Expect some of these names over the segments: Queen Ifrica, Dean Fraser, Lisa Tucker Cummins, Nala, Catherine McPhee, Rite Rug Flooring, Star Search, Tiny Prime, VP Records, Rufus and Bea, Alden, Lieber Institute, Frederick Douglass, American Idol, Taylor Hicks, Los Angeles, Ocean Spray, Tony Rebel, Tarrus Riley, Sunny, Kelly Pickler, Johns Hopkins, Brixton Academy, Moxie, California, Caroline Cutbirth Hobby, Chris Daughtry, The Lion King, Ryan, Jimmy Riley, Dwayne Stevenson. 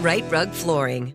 Rite Rug Flooring.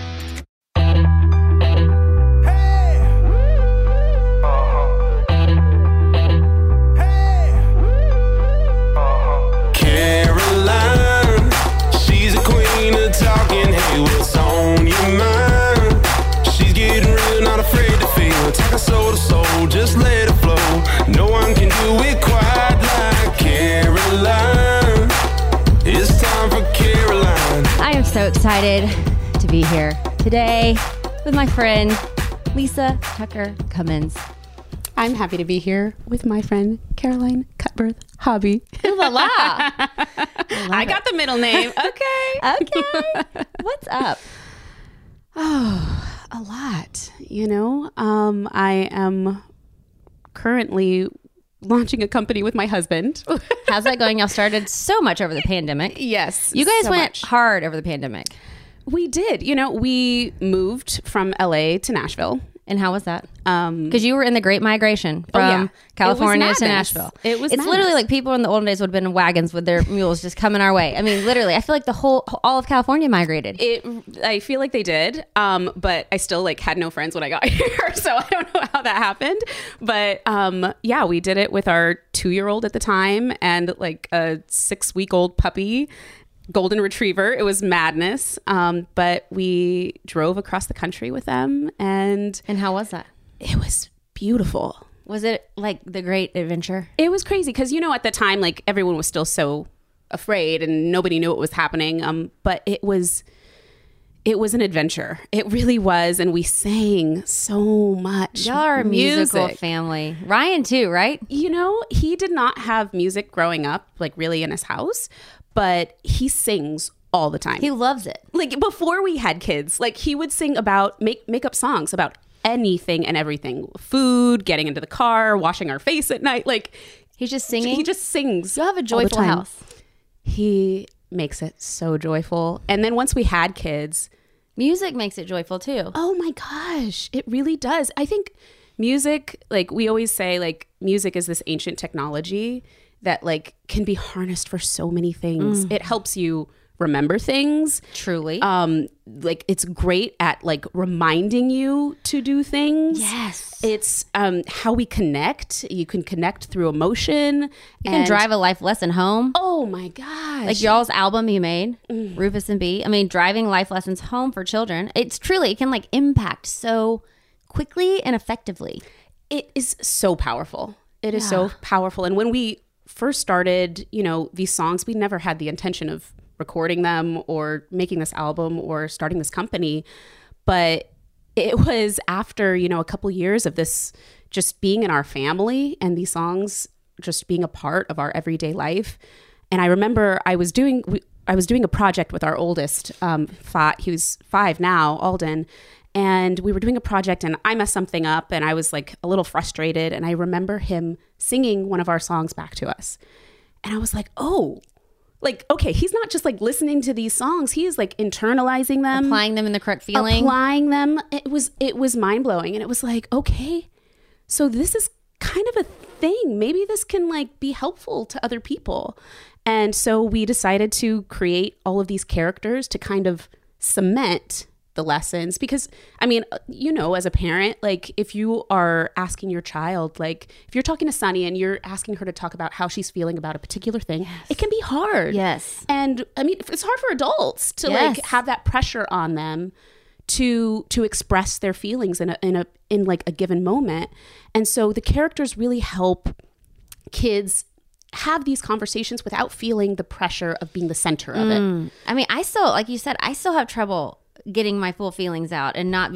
Just let it flow. No one can do it quite like Caroline. It's time for Caroline. I am so excited to be here today with my friend Lisa Tucker Cummins. I'm happy to be here with my friend Caroline Cutbirth Hobby. Ooh la la. I got the middle name. Okay. What's up? Oh, a lot, you know. I am currently launching a company with my husband. How's that going? Y'all started so much over the pandemic. Yes. You guys went hard over the pandemic. We did. You know, we moved from LA to Nashville. And how was that? Because you were in the Great Migration from California to Nashville. It's literally like people in the olden days would have been in wagons with their mules just coming our way. I mean, literally, I feel like all of California migrated. I feel like they did, but I still had no friends when I got here, so I don't know how that happened. But we did it with our 2-year-old at the time and a 6-week-old puppy. Golden Retriever. It was madness. But we drove across the country with them. And how was that? It was beautiful. Was it the great adventure? It was crazy because, at the time, everyone was still so afraid and nobody knew what was happening. But it was an adventure. It really was. And we sang so much. Y'all are a musical family. Ryan too, right? He did not have music growing up, really in his house. But he sings all the time. He loves it. Before we had kids, he would sing about make up songs about anything and everything. Food, getting into the car, washing our face at night. He's just singing? He just sings. You have a joyful house. He makes it so joyful. And then once we had kids. Music makes it joyful too. Oh my gosh. It really does. I think music, we always say, music is this ancient technology that can be harnessed for so many things. It helps you remember things. Truly. It's great at reminding you to do things. Yes. It's how we connect. You can connect through emotion. You can drive a life lesson home. Oh my gosh. Y'all's album you made, Rufus and Bea. I mean, driving life lessons home for children. It's truly, it can impact so quickly and effectively. It is so powerful. It is so powerful. And when we first started, these songs, we never had the intention of recording them or making this album or starting this company. But it was after, a couple years of this just being in our family and these songs just being a part of our everyday life. And I remember I was doing a project with our oldest, he was 5 now, Alden. And we were doing a project and I messed something up and I was a little frustrated. And I remember him singing one of our songs back to us. And I was like, oh, like, okay, he's not just like listening to these songs. He is like internalizing them, applying them in the correct feeling, It was mind blowing. And it was like, okay, so this is kind of a thing. Maybe this can like be helpful to other people. And so we decided to create all of these characters to kind of cement the lessons, because I mean, you know, as a parent, like if you are asking your child, like if you're talking to Sunny and you're asking her to talk about how she's feeling about a particular thing, yes. It can be hard. Yes. And I mean, it's hard for adults to yes. like have that pressure on them to express their feelings in like a given moment. And so the characters really help kids have these conversations without feeling the pressure of being the center of it. I mean, I still, like you said, I still have trouble getting my full feelings out and not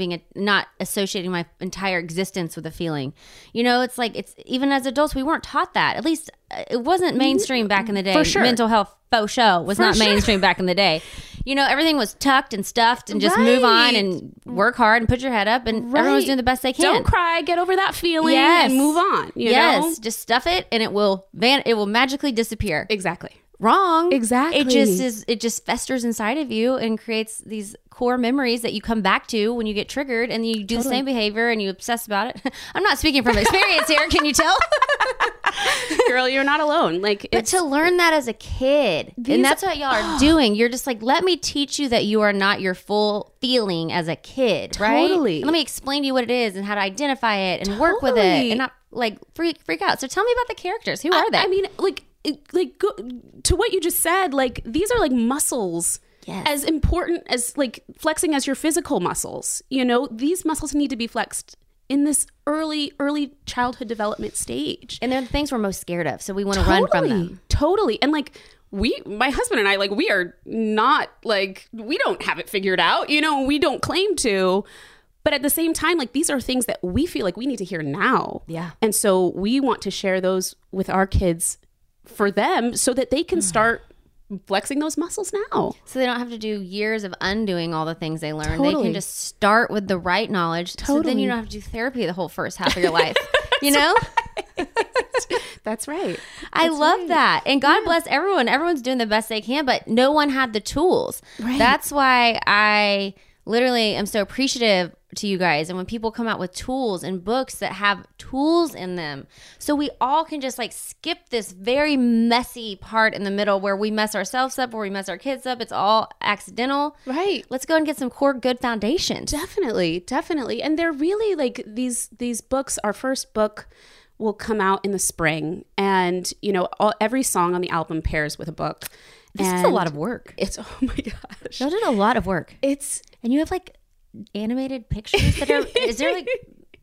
associating my entire existence with a feeling. You know, it's like, it's even as adults, we weren't taught that. At least it wasn't mainstream back in the day. For sure. Mental health faux show was not mainstream back in the day. You know, everything was tucked and stuffed and just move on and work hard and put your head up, and everyone was doing the best they can. Don't cry, get over that feeling and move on. You know? Just stuff it and it will magically disappear. Exactly. Wrong. Exactly. It just festers inside of you and creates these core memories that you come back to when you get triggered, and you do the same behavior and you obsess about it. I'm not speaking from experience here. Can you tell? Girl, you're not alone. Like, but to learn that as a kid, and that's what y'all are doing. You're just like, let me teach you that you are not your full feeling as a kid, right? Totally. And let me explain to you what it is and how to identify it and work with it and not like freak out. So tell me about the characters. Who are they? I mean, like go, to what you just said, like these are like muscles. Yes. As important as like flexing as your physical muscles, you know, these muscles need to be flexed in this early childhood development stage. And they're the things we're most scared of. So we want to run from them. Totally. And like my husband and I, like we are not like, we don't have it figured out, you know, we don't claim to. But at the same time, like these are things that we feel like we need to hear now. Yeah. And so we want to share those with our kids for them so that they can start flexing those muscles now, so they don't have to do years of undoing all the things they learned. They can just start with the right knowledge, so then you don't have to do therapy the whole first half of your life. You know, right. That's right. I love that, and God bless everyone. Everyone's doing the best they can, but no one had the tools. Right. That's why I literally am so appreciative to you guys, and when people come out with tools and books that have tools in them, so we all can just like skip this very messy part in the middle where we mess ourselves up, where we mess our kids up. It's all accidental, right? Let's go and get some core good foundations. Definitely. And they're really like these books. Our first book will come out in the spring, and you know, every song on the album pairs with a book. This is a lot of work. It's, oh my gosh, y'all did a lot of work. It's, and you have like animated pictures that are, is there like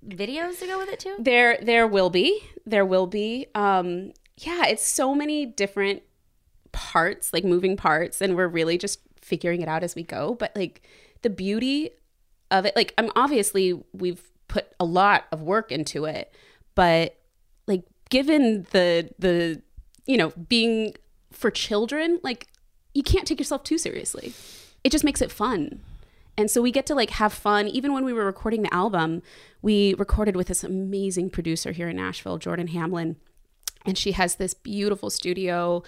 videos to go with it too? There will be yeah, it's so many different parts, like moving parts, and we're really just figuring it out as we go. But like the beauty of it, like I'm obviously we've put a lot of work into it, but like given the you know, being for children, like you can't take yourself too seriously. It just makes it fun. And so we get to like have fun. Even when we were recording the album, we recorded with this amazing producer here in Nashville, Jordan Hamlin. And she has this beautiful studio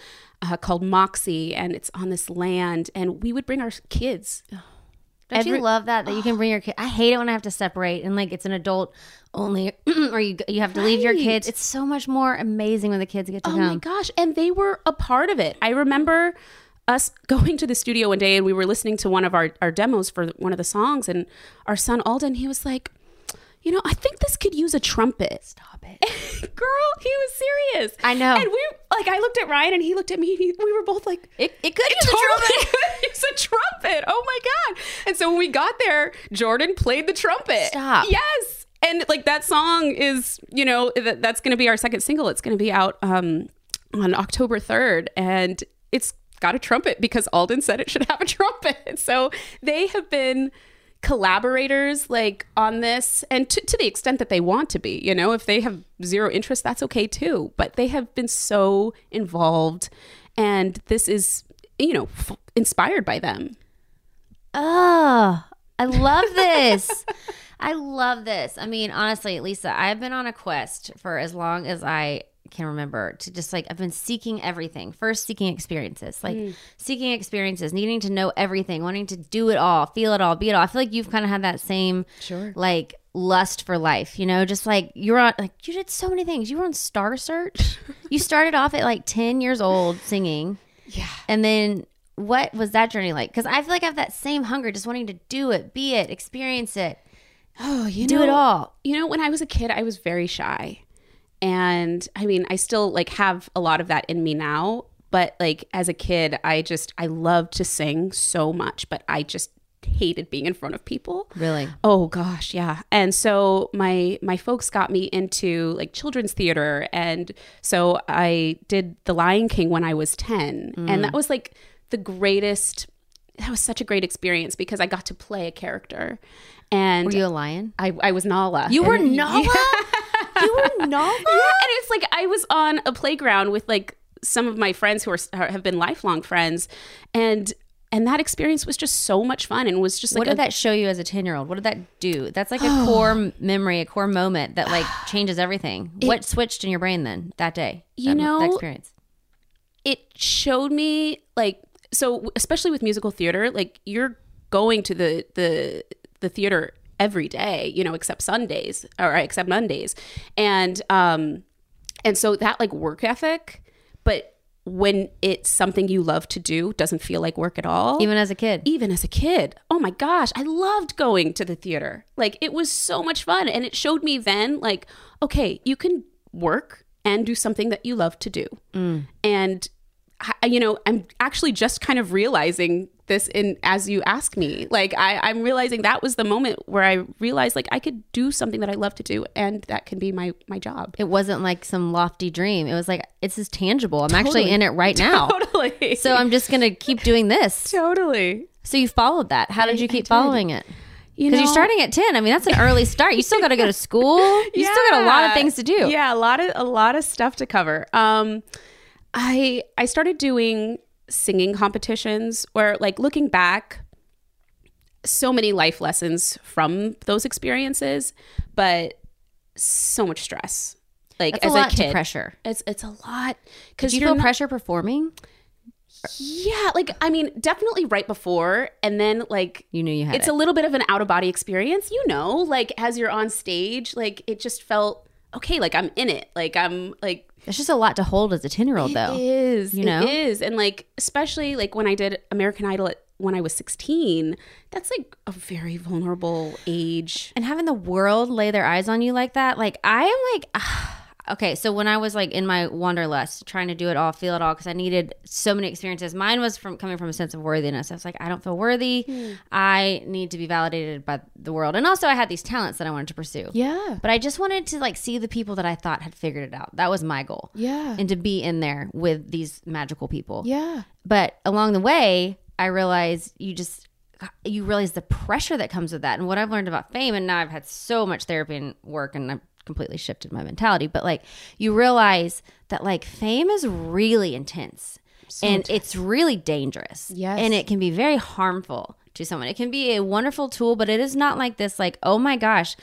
called Moxie, and it's on this land. And we would bring our kids. Don't you love that you can bring your kids? I hate it when I have to separate and like it's an adult only or you have to leave your kids. It's so much more amazing when the kids get to come. Oh my gosh. And they were a part of it. I remember us going to the studio one day, and we were listening to one of our demos for one of the songs, and our son Alden, he was like, you know, I think this could use a trumpet. Stop it. Girl, he was serious. I know. And we, like, I looked at Ryan and he looked at me, and we were both like, it could use a trumpet. Oh my God. And so when we got there, Jordan played the trumpet. Stop. Yes. And like that song is, you know, that's going to be our second single. It's going to be out on October 3rd. And it's got a trumpet because Alden said it should have a trumpet. So they have been collaborators like on this, and to the extent that they want to be, you know, if they have zero interest, that's okay too. But they have been so involved, and this is, you know, inspired by them. Oh, I love this. I mean, honestly, Lisa, I've been on a quest for as long as I can't remember, to just like, I've been seeking everything. First, seeking experiences, like seeking experiences, needing to know everything, wanting to do it all, feel it all, be it all. I feel like you've kind of had that same like lust for life, you know, just like you're on, like you did so many things. You were on Star Search. You started off at like 10 years old singing. Yeah. And then what was that journey like? Because I feel like I have that same hunger, just wanting to do it, be it, experience it. Oh, you know, do it all. You know, when I was a kid, I was very shy. And I mean, I still like have a lot of that in me now. But like as a kid, I loved to sing so much, but I just hated being in front of people. Really? Oh gosh, yeah. And so my folks got me into like children's theater. And so I did The Lion King when I was 10. And that was like the greatest, that was such a great experience because I got to play a character. And were you a lion? I was Nala. You were Nala? Yeah. You were Nala? Yeah, and it's like I was on a playground with like some of my friends who have been lifelong friends, and that experience was just so much fun and was just like... What did that show you as a 10-year-old? What did that do? That's like a core memory, a core moment that like changes everything. What switched in your brain then that day? That experience? It showed me like... So especially with musical theater, like you're going to the theater every day, you know, except Mondays. And so that like work ethic, but when it's something you love to do, doesn't feel like work at all. Even as a kid. Oh my gosh, I loved going to the theater. Like it was so much fun. And it showed me then like, okay, you can work and do something that you love to do. And you know, I'm actually just kind of realizing this as you ask me, like I'm realizing that was the moment where I realized like I could do something that I love to do and that can be my job. It wasn't like some lofty dream. It was like, it's just tangible. I'm actually in it right now. Totally. So I'm just going to keep doing this. Totally. So you followed that. How did you keep following it? Because you're starting at 10. I mean, that's an early start. You still got to go to school. You still got a lot of things to do. Yeah. A lot of stuff to cover. I started doing singing competitions where like looking back, so many life lessons from those experiences, but so much stress. Like that's as a lot a kid, to pressure. It's a lot because you feel pressure performing. Yeah, like I mean, definitely right before, and then like you knew you had. It's a little bit of an out of body experience, you know. Like as you're on stage, like it just felt okay. Like I'm in it. Like I'm like. It's just a lot to hold as a 10-year-old, though. It is. You know? It is. And, like, especially, like, when I did American Idol when I was 16, that's, like, a very vulnerable age. And having the world lay their eyes on you like that, like, I am, like, okay, so when I was, like, in my wanderlust, trying to do it all, feel it all, because I needed so many experiences. Mine was coming from a sense of worthiness. I was like, I don't feel worthy. I need to be validated by the world. And also, I had these talents that I wanted to pursue. Yeah. But I just wanted to, like, see the people that I thought had figured it out. That was my goal. Yeah. And to be in there with these magical people. Yeah. But along the way, I realized you realize the pressure that comes with that. And what I've learned about fame, and now I've had so much therapy and work, and I've completely shifted my mentality, but like you realize that like fame is really intense and it's really dangerous. Yes. And it can be very harmful to someone. It can be a wonderful tool, but it is not like this, like, oh my gosh,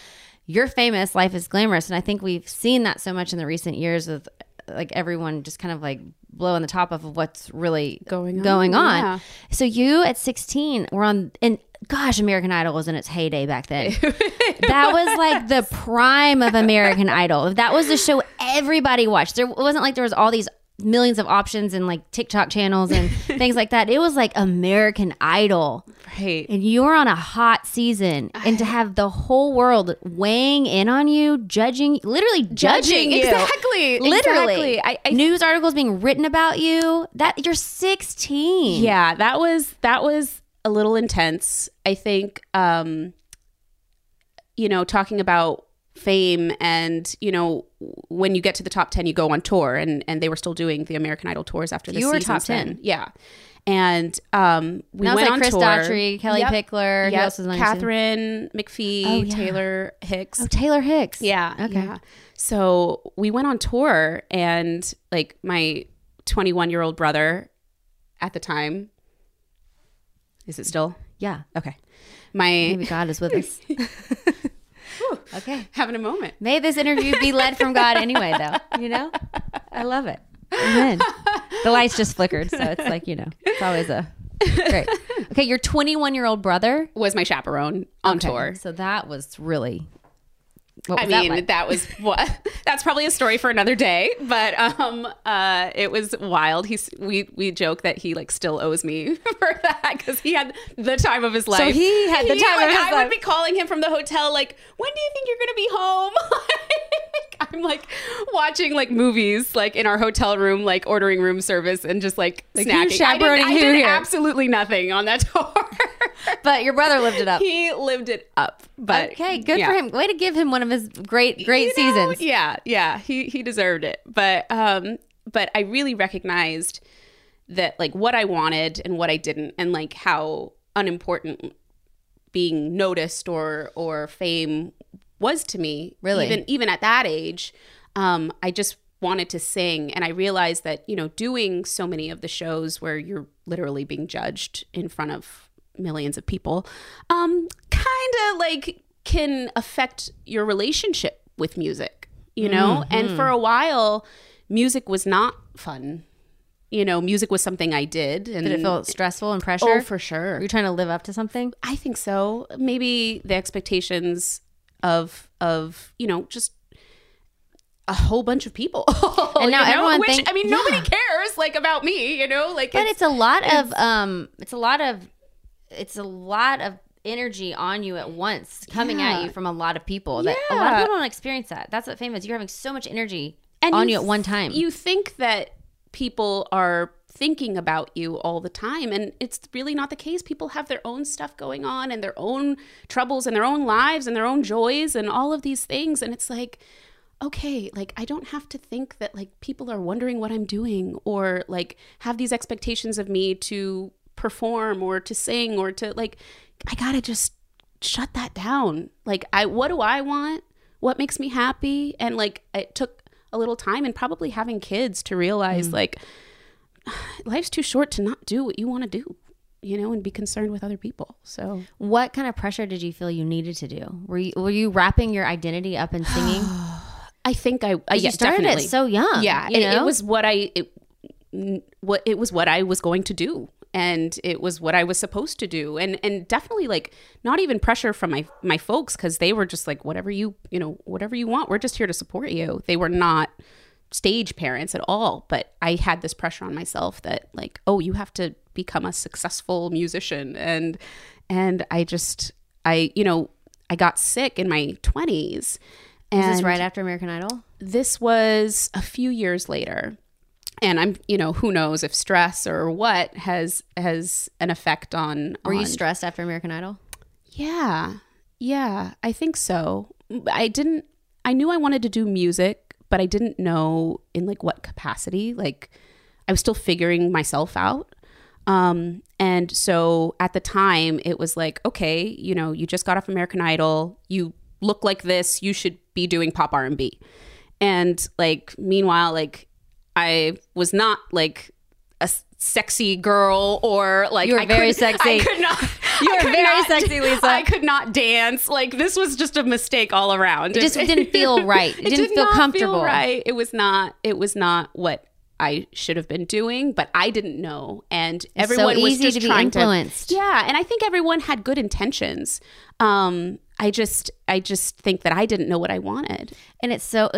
you're famous, life is glamorous. And I think we've seen that so much in the recent years with like everyone just kind of like blowing the top off of what's really going on. Yeah. So you at 16 were on, and gosh, American Idol was in its heyday back then. That was like the prime of American Idol. That was the show everybody watched. There wasn't like there was all these millions of options and like TikTok channels and things like that. It was like American Idol. Right. And you were on a hot season. And to have the whole world weighing in on you, literally judging you. Exactly. Literally. Exactly. News articles being written about you. That you're 16. Yeah, that was a little intense. I think you know, talking about fame and, you know, when you get to the top 10, you go on tour and they were still doing the American Idol tours after this season. You were top 10. Yeah. And we went like on Chris tour. Chris Daughtry, Kelly Pickler. Yep. Who else was on Catherine McPhee, Taylor Hicks. Oh, Taylor Hicks. Yeah. Okay. Yeah. So we went on tour and like my 21-year-old brother at the time, is it still? Yeah. Okay. Maybe God is with us. Okay. Having a moment. May this interview be led from God anyway, though. You know? I love it. Amen. The lights just flickered, so it's like, you know, it's always a... Great. Okay, your 21-year-old brother was my chaperone on tour. So that was really... That's probably a story for another day, but it was wild. We joke that he like still owes me for that because he had the time of his life. So he had the time of his life. I would be calling him from the hotel like, when do you think you're gonna be home? I'm like watching like movies like in our hotel room, like ordering room service and just like snacking. I did absolutely nothing on that tour. But your brother lived it up. He lived it up. But okay, good for him. Way to give him one of his great seasons. Yeah. He deserved it. But I really recognized that like what I wanted and what I didn't, and like how unimportant being noticed or fame was to me. Really, even at that age, I just wanted to sing. And I realized that, you know, doing so many of the shows where you're literally being judged in front of millions of people, kind of like can affect your relationship with music, you know? Mm-hmm. And for a while, music was not fun. You know, music was something I did. And did it feel stressful and pressure? Oh, for sure. Were you trying to live up to something? I think so. Maybe the expectations of you know, just a whole bunch of people. And now everyone nobody cares like about me, you know? Like, but it's a lot of energy on you at once coming at you from a lot of people that a lot of people don't experience. That's what fame is. You're having so much energy and on you at one time. You think that people are thinking about you all the time, and it's really not the case. People have their own stuff going on and their own troubles and their own lives and their own joys and all of these things. And it's like, okay, like I don't have to think that like people are wondering what I'm doing or like have these expectations of me to perform or to sing or to like, I gotta just shut that down. Like, what do I want? What makes me happy? And like, it took a little time and probably having kids to realize like, life's too short to not do what you want to do, you know, and be concerned with other people. So what kind of pressure did you feel you needed to do? Were you wrapping your identity up in singing? I think you started definitely. It so young. Yeah. It was what I was going to do. And it was what I was supposed to do. And definitely like not even pressure from my folks, because they were just like, whatever you want, we're just here to support you. They were not stage parents at all. But I had this pressure on myself that like, oh, you have to become a successful musician. And I got sick in my 20s. And is this right after American Idol? This was a few years later. And I'm, you know, who knows if stress or what has an effect on... Were you stressed after American Idol? Yeah, I think so. I knew I wanted to do music, but I didn't know in like what capacity. Like I was still figuring myself out. And so at the time it was like, okay, you know, you just got off American Idol. You look like this. You should be doing pop R&B. And like, meanwhile, like... I was not like a sexy girl or like... You were very sexy. You were very sexy, Lisa. I could not dance. Like this was just a mistake all around. It just didn't feel right. It didn't feel comfortable. Feel right. It was not what I should have been doing, but I didn't know. And everyone was just trying to... So easy to be influenced. Yeah. And I think everyone had good intentions. I just think that I didn't know what I wanted. And it's so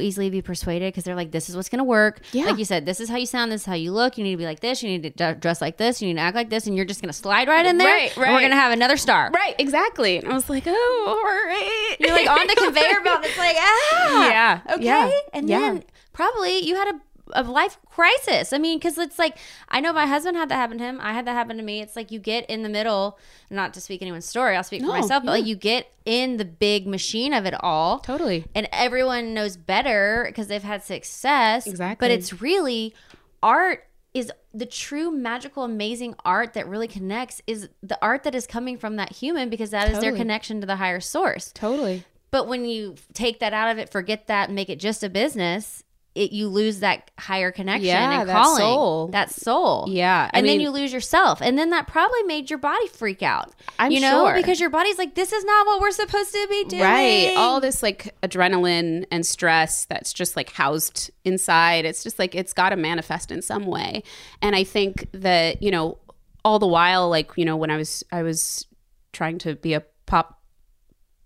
easily to be persuaded because they're like, this is what's going to work. Yeah. Like you said, this is how you sound. This is how you look. You need to be like this. You need to dress like this. You need to act like this. And you're just going to slide right in there. Right. And we're going to have another star. Right. Exactly. And I was like, oh, all right. You're like on the conveyor belt. It's like, yeah. Okay. Yeah. And then probably you had a life crisis. I mean, because it's like, I know my husband had that happen to him. I had that happen to me. It's like you get in the middle, not to speak anyone's story, I'll speak for myself, but like you get in the big machine of it all. Totally. And everyone knows better because they've had success. Exactly. But it's really, art is the true magical, amazing art that really connects is the art that is coming from that human because that is their connection to the higher source. Totally. But when you take that out of it, forget that, and make it just a business, you lose that higher connection and calling. That soul. Yeah. I mean, then you lose yourself. And then that probably made your body freak out. I'm sure. Because your body's like, this is not what we're supposed to be doing. Right. All this like adrenaline and stress that's just like housed inside. It's just like, it's got to manifest in some way. And I think that, you know, all the while, like, you know, when I was trying to be a pop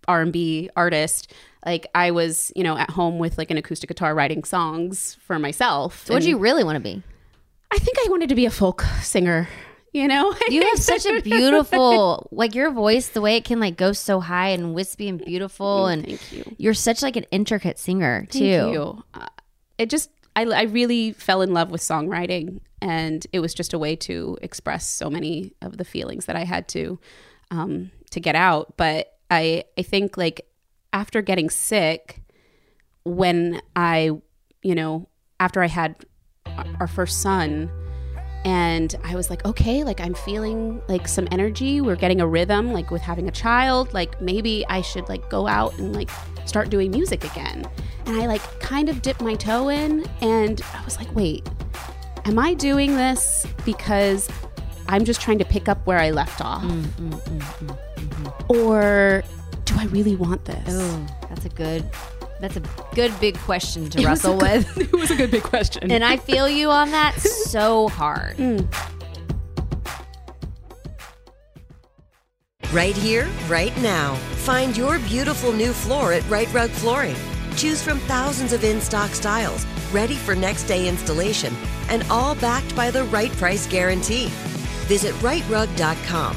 R&B artist, like I was, you know, at home with like an acoustic guitar writing songs for myself. So what did you really want to be? I think I wanted to be a folk singer, you know? You have such a beautiful, like your voice, the way it can like go so high and wispy and beautiful. And thank you. You're such like an intricate singer too. Thank you. I really fell in love with songwriting, and it was just a way to express so many of the feelings that I had to get out. But I think like after getting sick, when I, you know, after I had our first son, and I was like, okay, like I'm feeling like some energy. We're getting a rhythm, like with having a child, like maybe I should like go out and like start doing music again. And I like kind of dipped my toe in, and I was like, wait, am I doing this because I'm just trying to pick up where I left off? Or do I really want this? Oh, that's a good big question to wrestle with. It was a good big question. And I feel you on that so hard. Right here, right now. Find your beautiful new floor at Rite Rug Flooring. Choose from thousands of in-stock styles, ready for next day installation, and all backed by the right price guarantee. Visit RiteRug.com.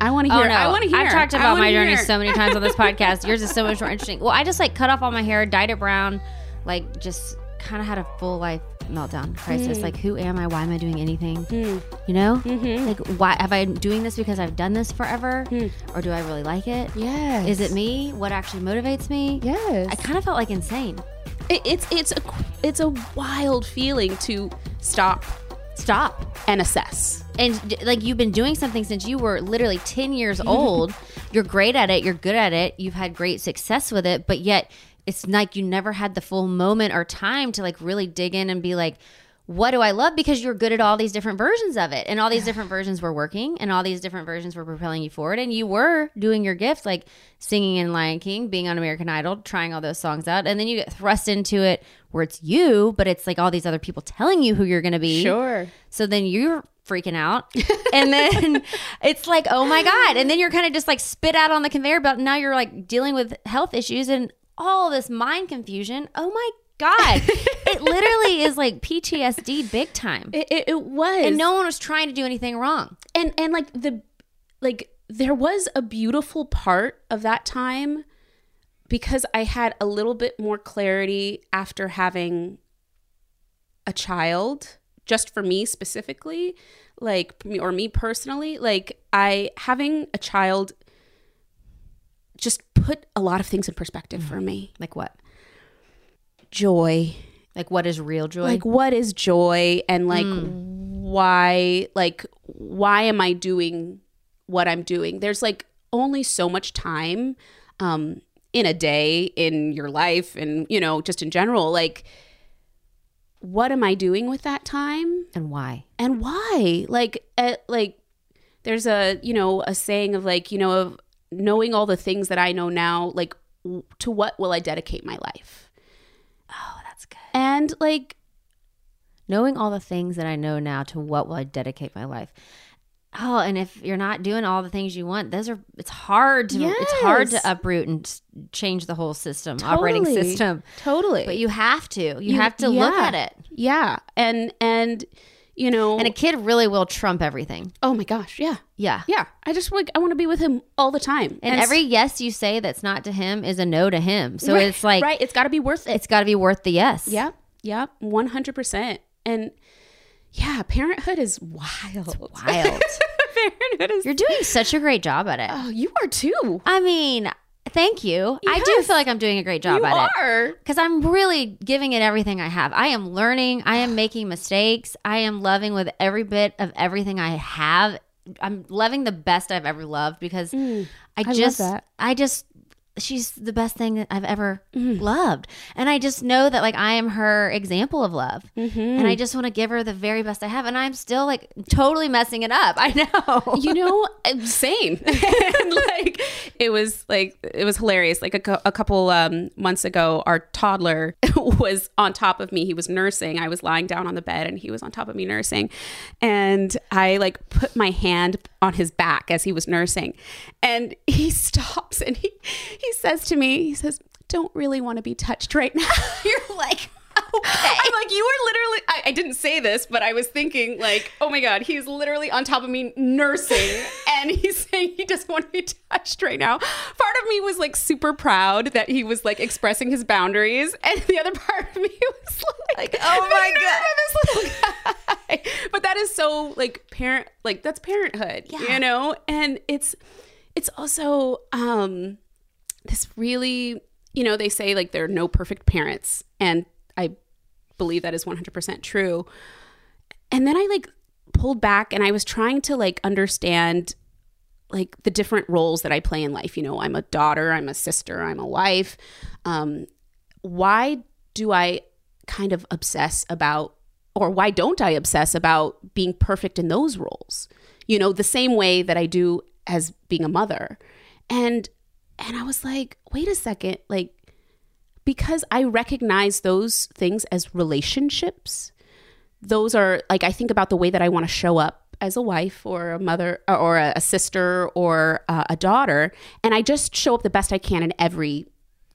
I want to hear. Oh, no. I want to hear. I've talked about my journey so many times on this podcast. Yours is so much more interesting. Well, I just like cut off all my hair, dyed it brown, like just kind of had a full life meltdown crisis. Like, who am I? Why am I doing anything? You know, like, why have I doing this? Because I've done this forever, or do I really like it? Yeah. Is it me? What actually motivates me? Yes. I kind of felt like insane. It's a wild feeling to stop and assess. And like, you've been doing something since you were literally 10 years old. You're great at it. You're good at it. You've had great success with it. But yet it's like you never had the full moment or time to like really dig in and be like, what do I love? Because you're good at all these different versions of it. And all these different versions were working. And all these different versions were propelling you forward. And you were doing your gift, like singing in Lion King, being on American Idol, trying all those songs out. And then you get thrust into it where it's you, but it's like all these other people telling you who you're going to be. Sure. So then you're freaking out. And then it's like, oh my God. And then you're kind of just like spit out on the conveyor belt. And now you're like dealing with health issues and all this mind confusion. Oh my God. It literally is like PTSD big time. It was. And no one was trying to do anything wrong. And like there was a beautiful part of that time, because I had a little bit more clarity after having a child, just for me specifically, like, or me personally, like, having a child just put a lot of things in perspective for me. Like what? Joy. Like, what is real joy? Like, what is joy? And like, why am I doing what I'm doing? There's like only so much time in a day, in your life, and, you know, just in general, like, what am I doing with that time? And why? And why? Like there's a, you know, a saying of like, you know, of knowing all the things that I know now, like, to what will I dedicate my life? Oh, that's good. And like, knowing all the things that I know now, to what will I dedicate my life? Oh, and if you're not doing all the things you want, it's hard to uproot and change the whole system, operating system. Totally. But you have to. You have to look at it. Yeah. And you know, and a kid really will trump everything. Oh my gosh. Yeah. Yeah. Yeah. I just like, I want to be with him all the time. And every yes you say that's not to him is a no to him. So it's like, right, it's got to be worth it. It's got to be worth the yes. Yep. Yep. 100%. And yeah, parenthood is wild. It's wild. You're doing such a great job at it. Oh, you are too. I mean, thank you. Yes. I do feel like I'm doing a great job at it. You are. Because I'm really giving it everything I have. I am learning. I am making mistakes. I am loving with every bit of everything I have. I'm loving the best I've ever loved because I just she's the best thing that I've ever loved. And I just know that like I am her example of love. Mm-hmm. And I just want to give her the very best I have. And I'm still like totally messing it up. I know. You know, same. And it was hilarious. Like a couple months ago, our toddler was on top of me. He was nursing. I was lying down on the bed and he was on top of me nursing. And I like put my hand on his back as he was nursing. And he stops and he says to me, he says, "Don't really want to be touched right now." You're like, okay. I'm like, you are literally, I didn't say this, but I was thinking like, oh my God, he's literally on top of me nursing and he's saying he doesn't want to be touched right now. Part of me was like super proud that he was like expressing his boundaries. And the other part of me was like oh my God, this little guy. But that is so like parent, like that's parenthood, you know? And it's also, this really, you know, they say like there are no perfect parents, and I believe that is 100% true. And then I like pulled back and I was trying to like understand like the different roles that I play in life. You know, I'm a daughter, I'm a sister, I'm a wife. Why do I kind of obsess about, or why don't I obsess about being perfect in those roles? You know, the same way that I do as being a mother. And I was like, wait a second, like, because I recognize those things as relationships. Those are like, I think about the way that I want to show up as a wife or a mother or a sister or a daughter. And I just show up the best I can in every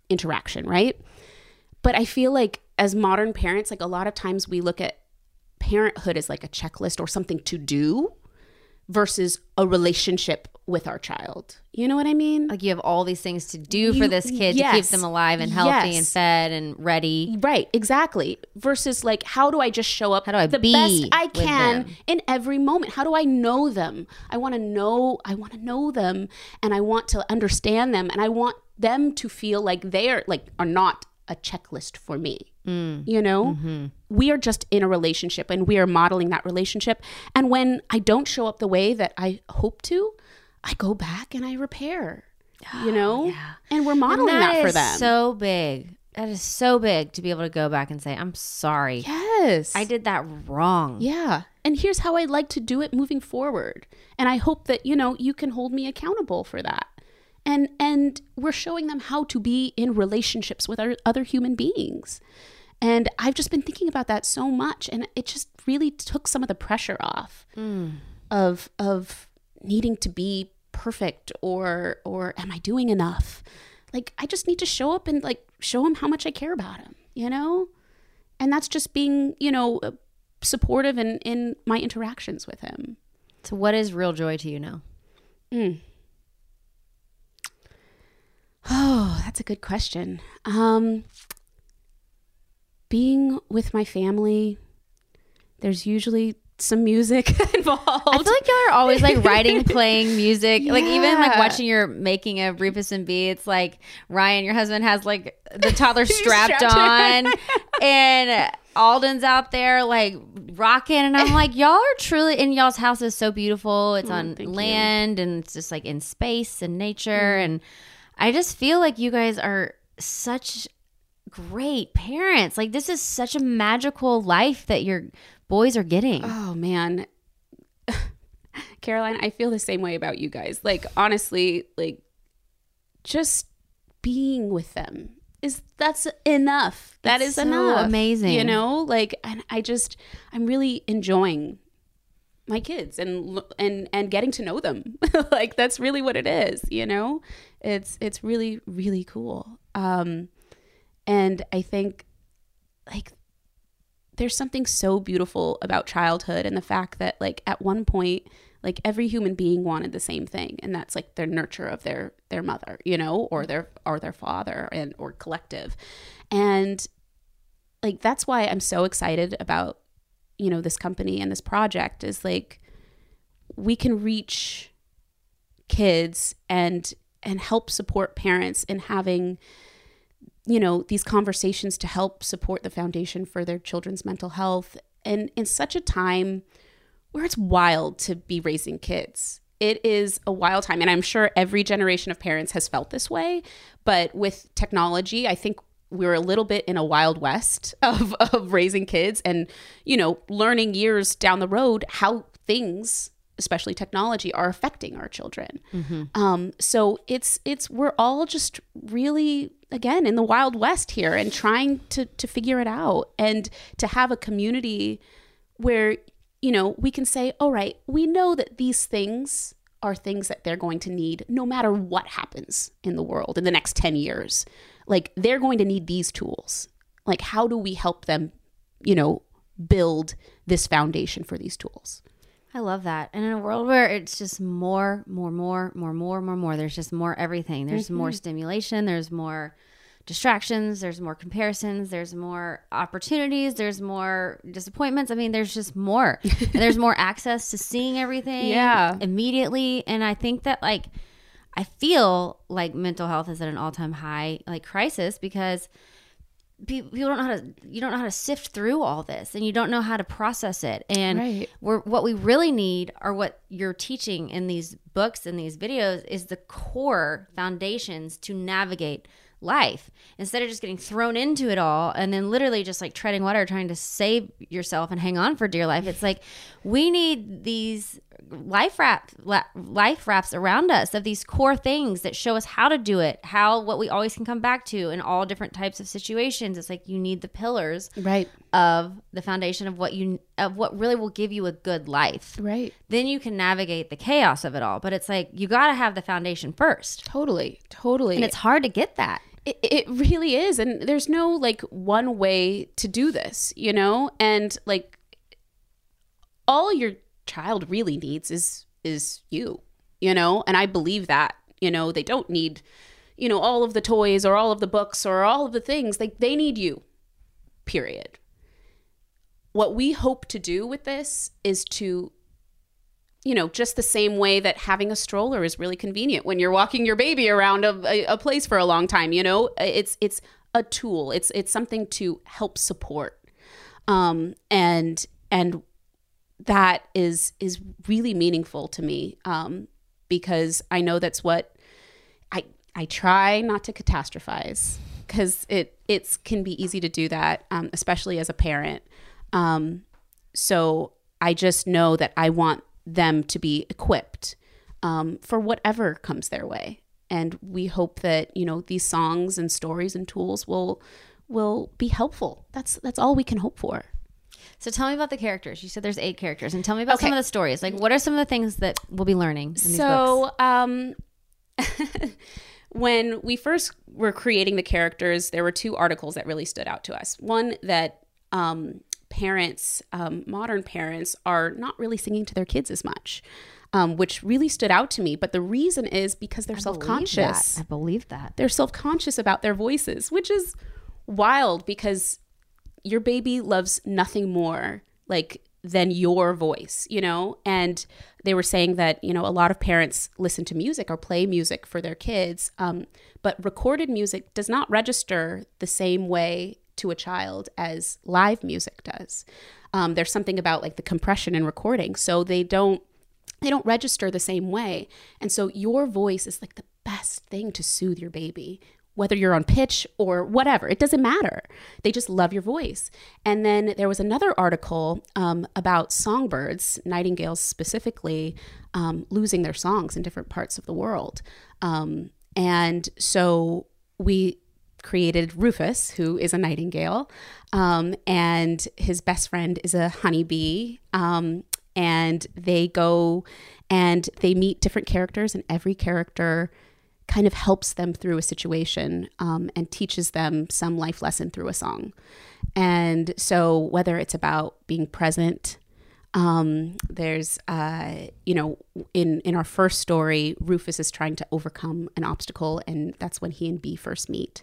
interaction, right? But I feel like as modern parents, like a lot of times we look at parenthood as like a checklist or something to do versus a relationship with our child. You know what I mean? Like you have all these things to do for this kid to keep them alive and healthy and fed and ready. Right, exactly. Versus like, how do I just show up the best I can in every moment? How do I know them? I want to know them, and I want to understand them, and I want them to feel like they are like are not a checklist for me. You know? Mm-hmm. We are just in a relationship and we are modeling that relationship. And when I don't show up the way that I hope to, I go back and I repair, you know? Yeah. And we're modeling and that for them. So big. That is so big to be able to go back and say, I'm sorry. Yes. I did that wrong. Yeah. And here's how I'd like to do it moving forward. And I hope that, you know, you can hold me accountable for that. And we're showing them how to be in relationships with our other human beings. And I've just been thinking about that so much. And it just really took some of the pressure off of needing to be perfect or am I doing enough? Like, I just need to show up and like show him how much I care about him, you know? And that's just being, you know, supportive in my interactions with him. So what is real joy to you now? Oh, that's a good question. Being with my family, there's usually some music involved. I feel like y'all are always like writing, playing music. Yeah. Like even like watching your making of Rufus and Bea, it's like Ryan, your husband, has like the toddler strapped on and Alden's out there like rocking, and I'm like, y'all are truly, and y'all's house is so beautiful. It's on land and it's just like in space and nature, and I just feel like you guys are such great parents. Like this is such a magical life that your boys are getting. Oh man. Caroline, I feel the same way about you guys. Like honestly, like just being with them that's enough. That is enough. Amazing. You know, like, and I'm really enjoying my kids and getting to know them. Like that's really what it is, you know? It's really, really cool. And I think like there's something so beautiful about childhood and the fact that like at one point, like every human being wanted the same thing, and that's like their nurture of their mother, you know, or their father or collective. And like that's why I'm so excited about, you know, this company and this project is like we can reach kids and help support parents in having, you know, these conversations to help support the foundation for their children's mental health. And in such a time where it's wild to be raising kids, it is a wild time. And I'm sure every generation of parents has felt this way. But with technology, I think we're a little bit in a wild west of raising kids and, you know, learning years down the road how things, especially technology, are affecting our children. So we're all just really, again, in the Wild West here and trying to figure it out, and to have a community where, you know, we can say, all right, we know that these things are things that they're going to need no matter what happens in the world in the next 10 years. Like they're going to need these tools. Like how do we help them, you know, build this foundation for these tools? I love that. And in a world where it's just more, there's just more everything. There's more stimulation. There's more distractions. There's more comparisons. There's more opportunities. There's more disappointments. I mean, there's just more. And there's more access to seeing everything immediately. And I think that like, I feel like mental health is at an all-time high like crisis because people don't know how to, you don't know how to sift through all this, and you don't know how to process it. And what we really need are what you're teaching in these books and these videos is the core foundations to navigate life, instead of just getting thrown into it all and then literally just like treading water, trying to save yourself and hang on for dear life. It's like we need these life wraps around us of these core things that show us how to do it, what we always can come back to in all different types of situations. It's like you need the pillars of the foundation of what really will give you a good life. Right. Then you can navigate the chaos of it all. But it's like you got to have the foundation first. Totally. And it's hard to get that. It really is. And there's no like one way to do this, you know? And like all your child really needs is you know? And I believe that, you know, they don't need, you know, all of the toys or all of the books or all of the things. Like they need you, period. What we hope to do with this is to, you know, just the same way that having a stroller is really convenient when you're walking your baby around a place for a long time, you know, it's a tool. It's something to help support. And that is really meaningful to me, because I know that's what I try not to catastrophize, because it can be easy to do that, especially as a parent. So I just know that I want them to be equipped for whatever comes their way, and we hope that, you know, these songs and stories and tools will be helpful. That's all we can hope for. So tell me about the characters. You said there's 8 characters, and tell me about some of the stories. Like, what are some of the things that we'll be learning in these books? When we first were creating the characters, there were 2 articles that really stood out to us. One that parents, modern parents, are not really singing to their kids as much, which really stood out to me. But the reason is because they're self-conscious. I believe that. They're self-conscious about their voices, which is wild because your baby loves nothing more than your voice, you know? And they were saying that, you know, a lot of parents listen to music or play music for their kids, but recorded music does not register the same way to a child as live music does. There's something about the compression and recording. So they don't register the same way. And so your voice is the best thing to soothe your baby, whether you're on pitch or whatever. It doesn't matter. They just love your voice. And then there was another article about songbirds, nightingales specifically, losing their songs in different parts of the world. And so we created Rufus, who is a nightingale, and his best friend is a honeybee. And they go and they meet different characters, and every character kind of helps them through a situation and teaches them some life lesson through a song. And so whether it's about being present, there's, in our first story, Rufus is trying to overcome an obstacle, and that's when he and Bea first meet.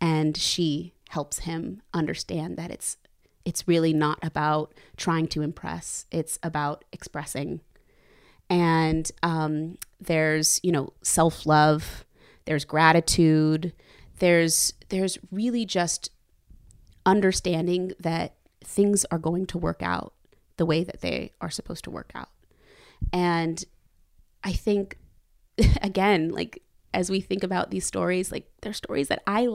And she helps him understand that it's really not about trying to impress. It's about expressing. And there's, self-love, there's gratitude, there's really just understanding that things are going to work out the way that they are supposed to work out. And I think, again, as we think about these stories, they're stories that I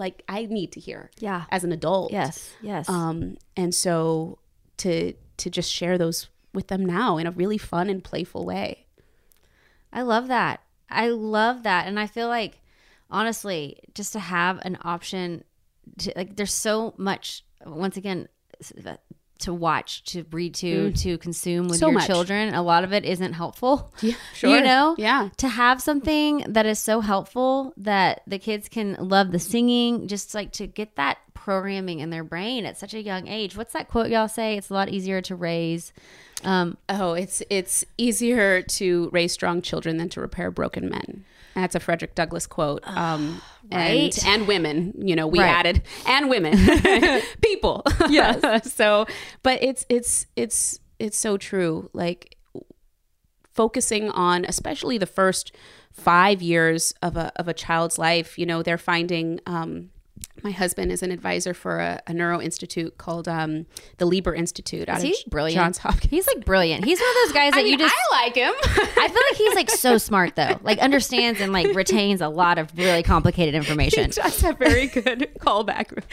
need to hear as an adult. Yes. And so to just share those with them now in a really fun and playful way. I love that. And I feel honestly, just to have an option to, there's so much, once again, to watch, to read to, to consume with your children. A lot of it isn't helpful. Yeah, sure. Yeah. To have something that is so helpful that the kids can love the singing, just to get that programming in their brain at such a young age. What's that quote y'all say? It's a lot easier to raise. It's easier to raise strong children than to repair broken men. That's a Frederick Douglass quote. Right. And women, we right. added, and women, people. Yes. So, but it's so true. Focusing on, especially the first 5 years of a child's life, they're finding, my husband is an advisor for a neuro institute called the Lieber Institute out of Johns Hopkins. He's brilliant. He's one of those guys that I like him. I feel he's so smart though. Understands and retains a lot of really complicated information. That's a very good callback.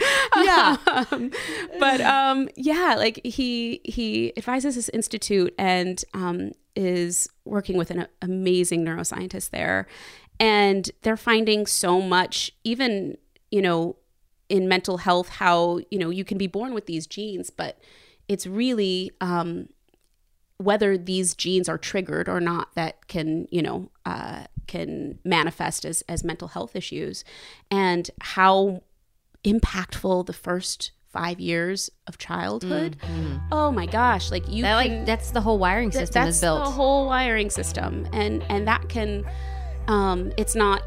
Yeah. He advises this institute and is working with an amazing neuroscientist there, and they're finding so much, even in mental health, how, you can be born with these genes, but it's really whether these genes are triggered or not that can manifest as mental health issues, and how impactful the first 5 years of childhood. Mm-hmm. Oh my gosh. That's the whole wiring system is built. That's the whole wiring system. And that can... it's not,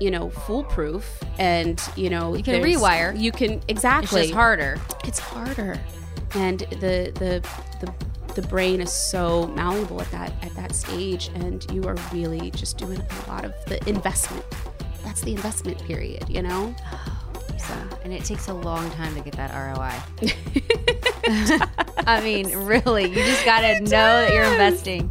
foolproof, and, you can rewire. You can, exactly. It's just harder. It's harder. And the brain is so malleable at that stage, and you are really just doing a lot of the investment. That's the investment period, And it takes a long time to get that ROI. I mean, really, you just got to know that you're investing.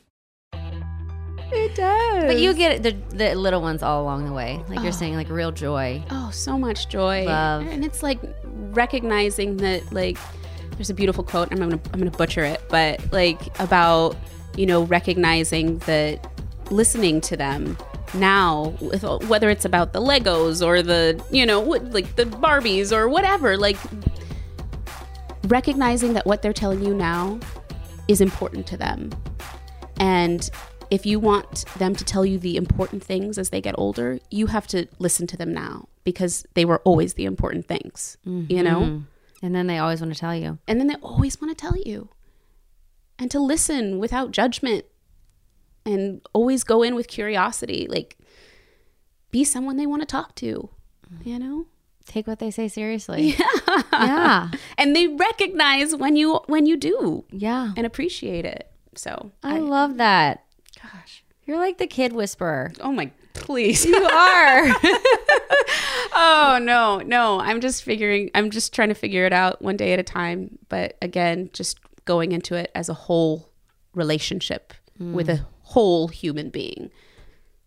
It does. But you get the little ones all along the way. Like you're saying, like real joy. Oh, so much joy. Love. And it's like recognizing that, like, there's a beautiful quote, and I'm gonna butcher it, but like about, you know, recognizing that listening to them now, whether it's about the Legos or the, you know, like the Barbies or whatever, like recognizing that what they're telling you now is important to them. And if you want them to tell you the important things as they get older, you have to listen to them now because they were always the important things, mm-hmm. you know? And then they always want to tell you. And to listen without judgment and always go in with curiosity. Like, be someone they want to talk to, you know? Take what they say seriously. Yeah. Yeah. And they recognize when you do. Yeah. And appreciate it. So I love that. Gosh, you're like the kid whisperer. Oh my, please. You are. Oh, no. I'm just trying to figure it out one day at a time. But again, just going into it as a whole relationship with a whole human being,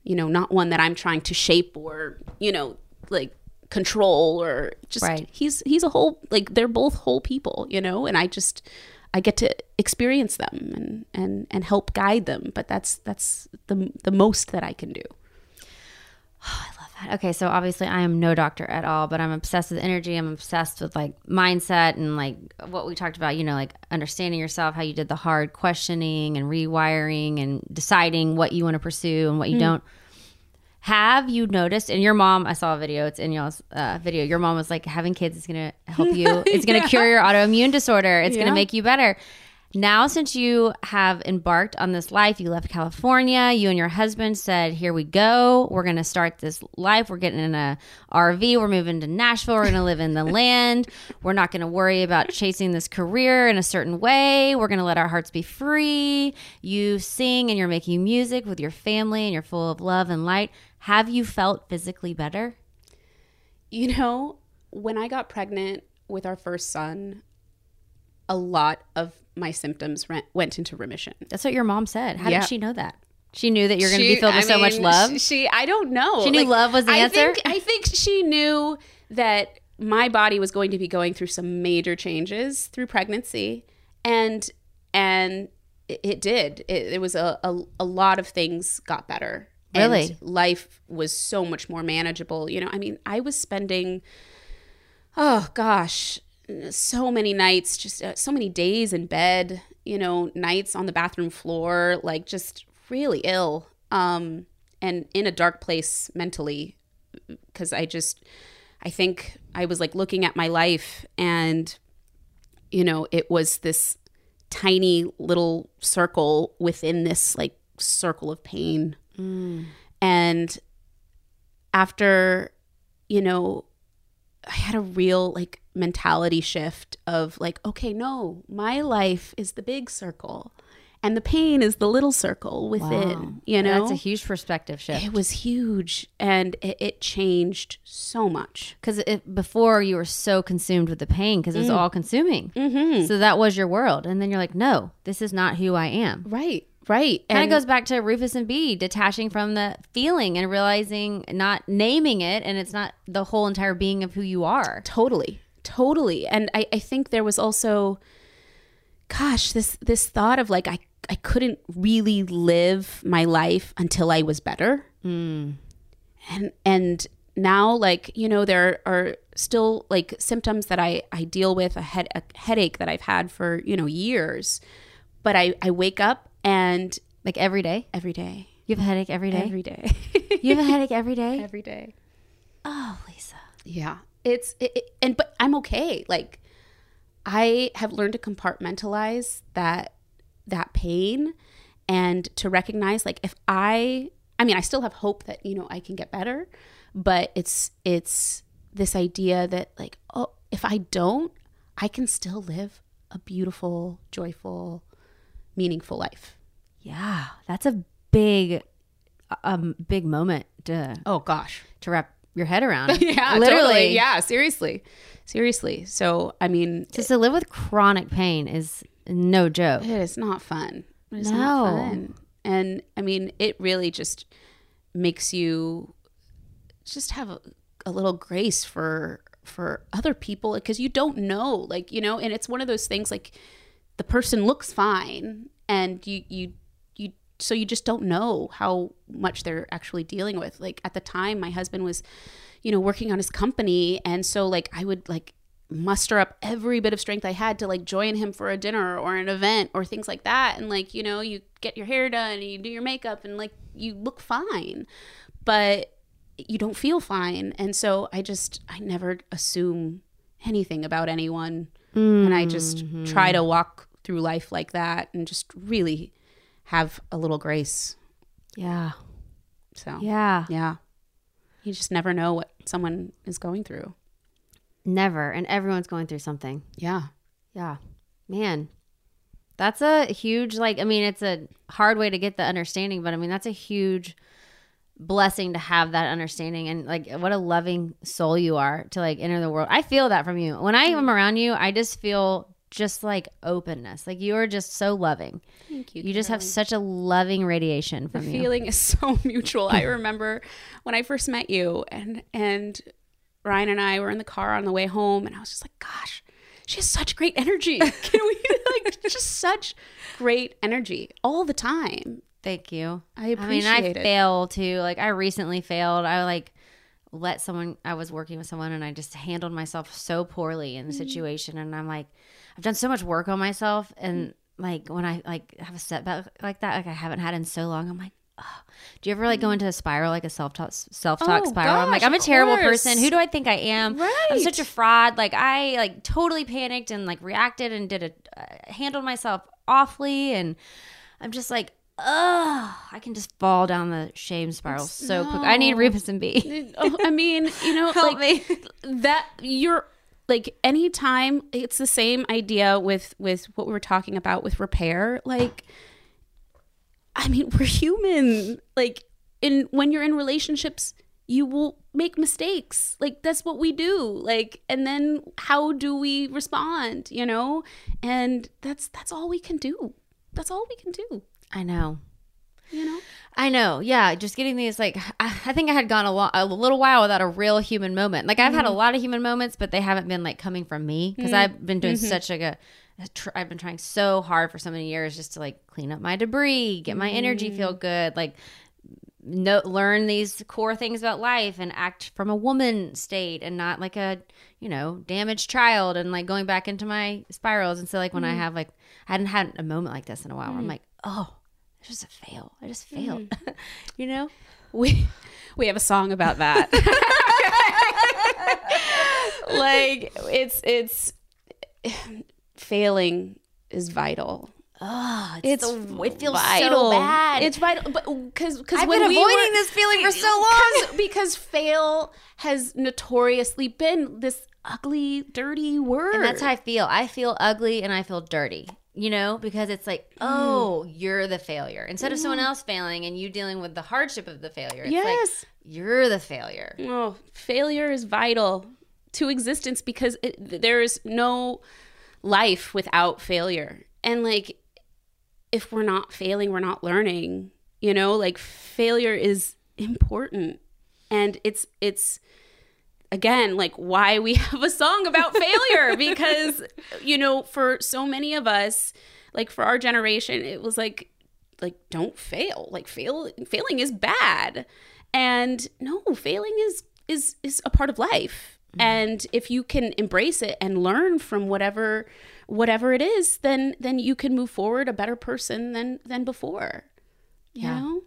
you know, not one that I'm trying to shape or, you know, like control or just, right. He's a whole, like they're both whole people, you know, and I get to experience them and help guide them, but that's the most that I can do. Oh, I love that. Okay, so obviously I am no doctor at all, but I'm obsessed with energy. I'm obsessed with like mindset and like what we talked about, you know, like understanding yourself, how you did the hard questioning and rewiring and deciding what you want to pursue and what you don't. Have you noticed, and your mom, I saw a video, it's in y'all's video, your mom was like, having kids is going to help you. It's going to cure your autoimmune disorder. It's going to make you better. Now, since you have embarked on this life, you left California, you and your husband said, here we go. We're going to start this life. We're getting in a RV. We're moving to Nashville. We're going to live in the land. We're not going to worry about chasing this career in a certain way. We're going to let our hearts be free. You sing and you're making music with your family and you're full of love and light. Have you felt physically better? You know, when I got pregnant with our first son, a lot of my symptoms went into remission. That's what your mom said. How did she know that? She knew that you're going to be filled with so much love? She I don't know. She knew like, love was the answer? I think she knew that my body was going to be going through some major changes through pregnancy. And it did. It was a lot of things got better. Really? And life was so much more manageable. You know, I mean, I was spending, oh gosh, so many nights, just so many days in bed, you know, nights on the bathroom floor, like just really ill and in a dark place mentally because I think I was like looking at my life and, you know, it was this tiny little circle within this like circle of pain. And after, you know, I had a real like mentality shift of like, okay, no, my life is the big circle And the pain is the little circle within, you know? That's a huge perspective shift. It was huge. And it changed so much. Because before you were so consumed with the pain because it's all consuming. Mm-hmm. So that was your world. And then you're like, no, this is not who I am. Right. Right. Kind of goes back to Rufus and Bea, detaching from the feeling and realizing, not naming it, and it's not the whole entire being of who you are. Totally. Totally. And I think there was also, gosh, this thought of like, I couldn't really live my life until I was better. Mm. And now, like, you know, there are still like symptoms that I deal with, a headache that I've had for, you know, years. But I wake up and like every day? Every day. You have a headache every day? Every day. You have a headache every day? Every day. Oh, Lisa. Yeah. But I'm okay. Like, I have learned to compartmentalize that pain and to recognize, like, if I mean, I still have hope that, you know, I can get better, but it's this idea that, like, oh, if I don't, I can still live a beautiful, joyful, meaningful life. Yeah. That's a big moment to wrap your head around. Yeah, literally. Totally. Yeah, seriously. So, I mean, just to live with chronic pain is no joke. It is not fun. It's not fun. And I mean, it really just makes you just have a little grace for other people, because you don't know, like, you know, and it's one of those things, like, the person looks fine and you so you just don't know how much they're actually dealing with. Like, at the time, my husband was, you know, working on his company, and so, like, I would, like, muster up every bit of strength I had to, like, join him for a dinner or an event or things like that. And, like, you know, you get your hair done and you do your makeup and, like, you look fine, but you don't feel fine. And so I never assume anything about anyone. Mm-hmm. And I just try to walk through life like that and just really have a little grace. Yeah. So. Yeah. Yeah. You just never know what someone is going through. Never. And everyone's going through something. Yeah. Yeah. Man, that's a huge, like, I mean, it's a hard way to get the understanding, but I mean, that's a huge blessing to have that understanding. And, like, what a loving soul you are to, like, enter the world. I feel that from you. When I am around you, I just feel just like openness. Like, you are just so loving. Thank you. You just have such a loving radiation from you. The feeling is so mutual. I remember when I first met you and Ryan and I were in the car on the way home, and I was just like, gosh, she has such great energy. Can we, like, just such great energy all the time. Thank you. I appreciate it. I mean, I fail too. Like, I recently failed. I, like, I was working with someone and I just handled myself so poorly in the situation. And I'm like, I've done so much work on myself. And, like, when I, like, have a setback like that, like, I haven't had in so long, I'm like, oh. Do you ever, like, go into a spiral, like a self-talk spiral? Gosh, I'm like, I'm a terrible person. Who do I think I am? Right. I'm such a fraud. Like, I, like, totally panicked and, like, reacted and handled myself awfully. And I'm just like, I can just fall down the shame spiral so quick. I need Rufus and Bea. I mean, you know, help like me. That you're like, anytime, it's the same idea with what we were talking about with repair. Like, I mean, we're human. Like, when you're in relationships, you will make mistakes. Like, that's what we do. Like, and then how do we respond? You know, and that's all we can do. That's all we can do. I know. You know? I know. Yeah. Just getting these, like, I think I had gone a little while without a real human moment. Like, I've had a lot of human moments, but they haven't been, like, coming from me, because I've been doing such, like, I've been trying so hard for so many years just to, like, clean up my debris, get my energy, feel good, like, learn these core things about life and act from a woman state and not like a, you know, damaged child, and, like, going back into my spirals. And so, like, when I have, like, I hadn't had a moment like this in a while where I'm like, oh, I just failed. You know? We have a song about that. Like, it's failing is vital. Oh, it feels vital. So bad. It's vital, but because I've been avoiding this feeling for so long, because fail has notoriously been this ugly, dirty word. And that's how I feel. I feel ugly and I feel dirty. you know, because it's like, oh, you're the failure. Instead of someone else failing and you dealing with the hardship of the failure, it's like, you're the failure. Oh, failure is vital to existence because there is no life without failure. And, like, if we're not failing, we're not learning, you know? Like, failure is important. And it's again, like, why we have a song about failure because, you know, for so many of us, like, for our generation, it was like, don't fail. Like, failing is bad. And no, failing is a part of life. Mm-hmm. And if you can embrace it and learn from whatever it is, then you can move forward a better person than before. You know?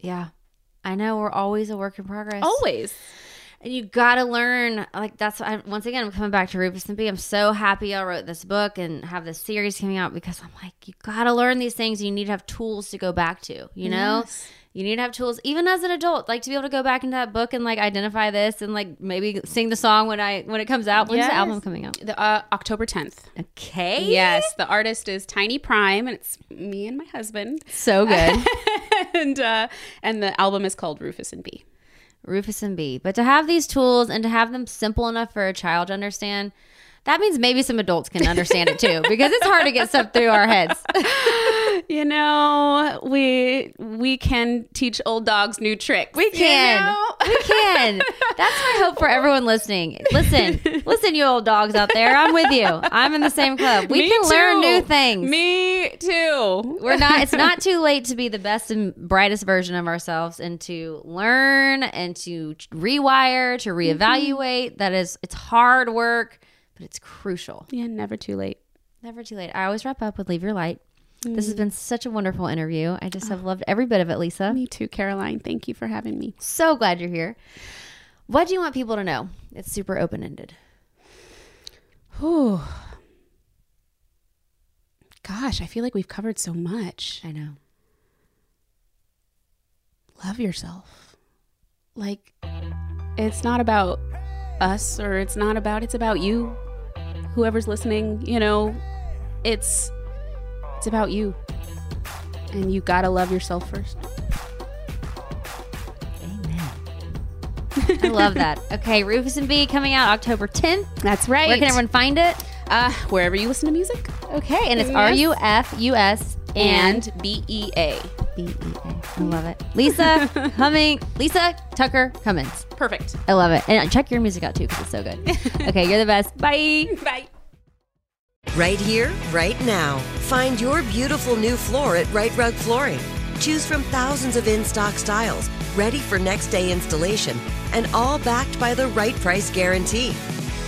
Yeah. I know we're always a work in progress. Always. And you got to learn, like, once again, I'm coming back to Rufus and Bea. I'm so happy I wrote this book and have this series coming out because I'm like, you got to learn these things. You need to have tools to go back to, you know? Yes. You need to have tools, even as an adult, like, to be able to go back into that book and, like, identify this and, like, maybe sing the song when it comes out. When's the album coming out? October 10th. Okay. Yes. The artist is Tiny Prime, and it's me and my husband. So good. And the album is called Rufus and Bea. Rufus and Bea. But to have these tools and to have them simple enough for a child to understand, that means maybe some adults can understand it, too, because it's hard to get stuff through our heads. You know, we can teach old dogs new tricks. We can. You know? We can. That's my hope for everyone listening. Listen, you old dogs out there. I'm with you. I'm in the same club. We can learn new things. Me too. It's not too late to be the best and brightest version of ourselves and to learn and to rewire, to reevaluate. Mm-hmm. It's hard work, but it's crucial. Yeah, never too late. Never too late. I always wrap up with Leave Your Light. This has been such a wonderful interview. I just have loved every bit of it, Lisa. Me too, Caroline. Thank you for having me. So glad you're here. What do you want people to know? It's super open-ended. Ooh. Gosh, I feel like we've covered so much. I know. Love yourself. Like, it's not about us or it's about you. Whoever's listening, you know, it's about you, and you gotta love yourself first. Amen. I love that. Okay, Rufus and Bea coming out October 10th. That's right. Where can everyone find it? Wherever you listen to music. Okay, and it's Rufus and Bea. I love it. Lisa Tucker Cummins. Perfect. I love it. And check your music out too because it's so good. Okay, you're the best. Bye. Bye. Right here, right now. Find your beautiful new floor at Rite Rug Flooring. Choose from thousands of in-stock styles, ready for next day installation, and all backed by the right price guarantee.